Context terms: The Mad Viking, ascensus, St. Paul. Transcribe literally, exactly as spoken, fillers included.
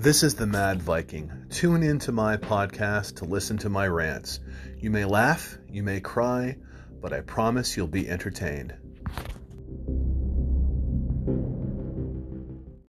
This is The Mad Viking. Tune into my podcast to listen to my rants. You may laugh, you may cry, but I promise you'll be entertained.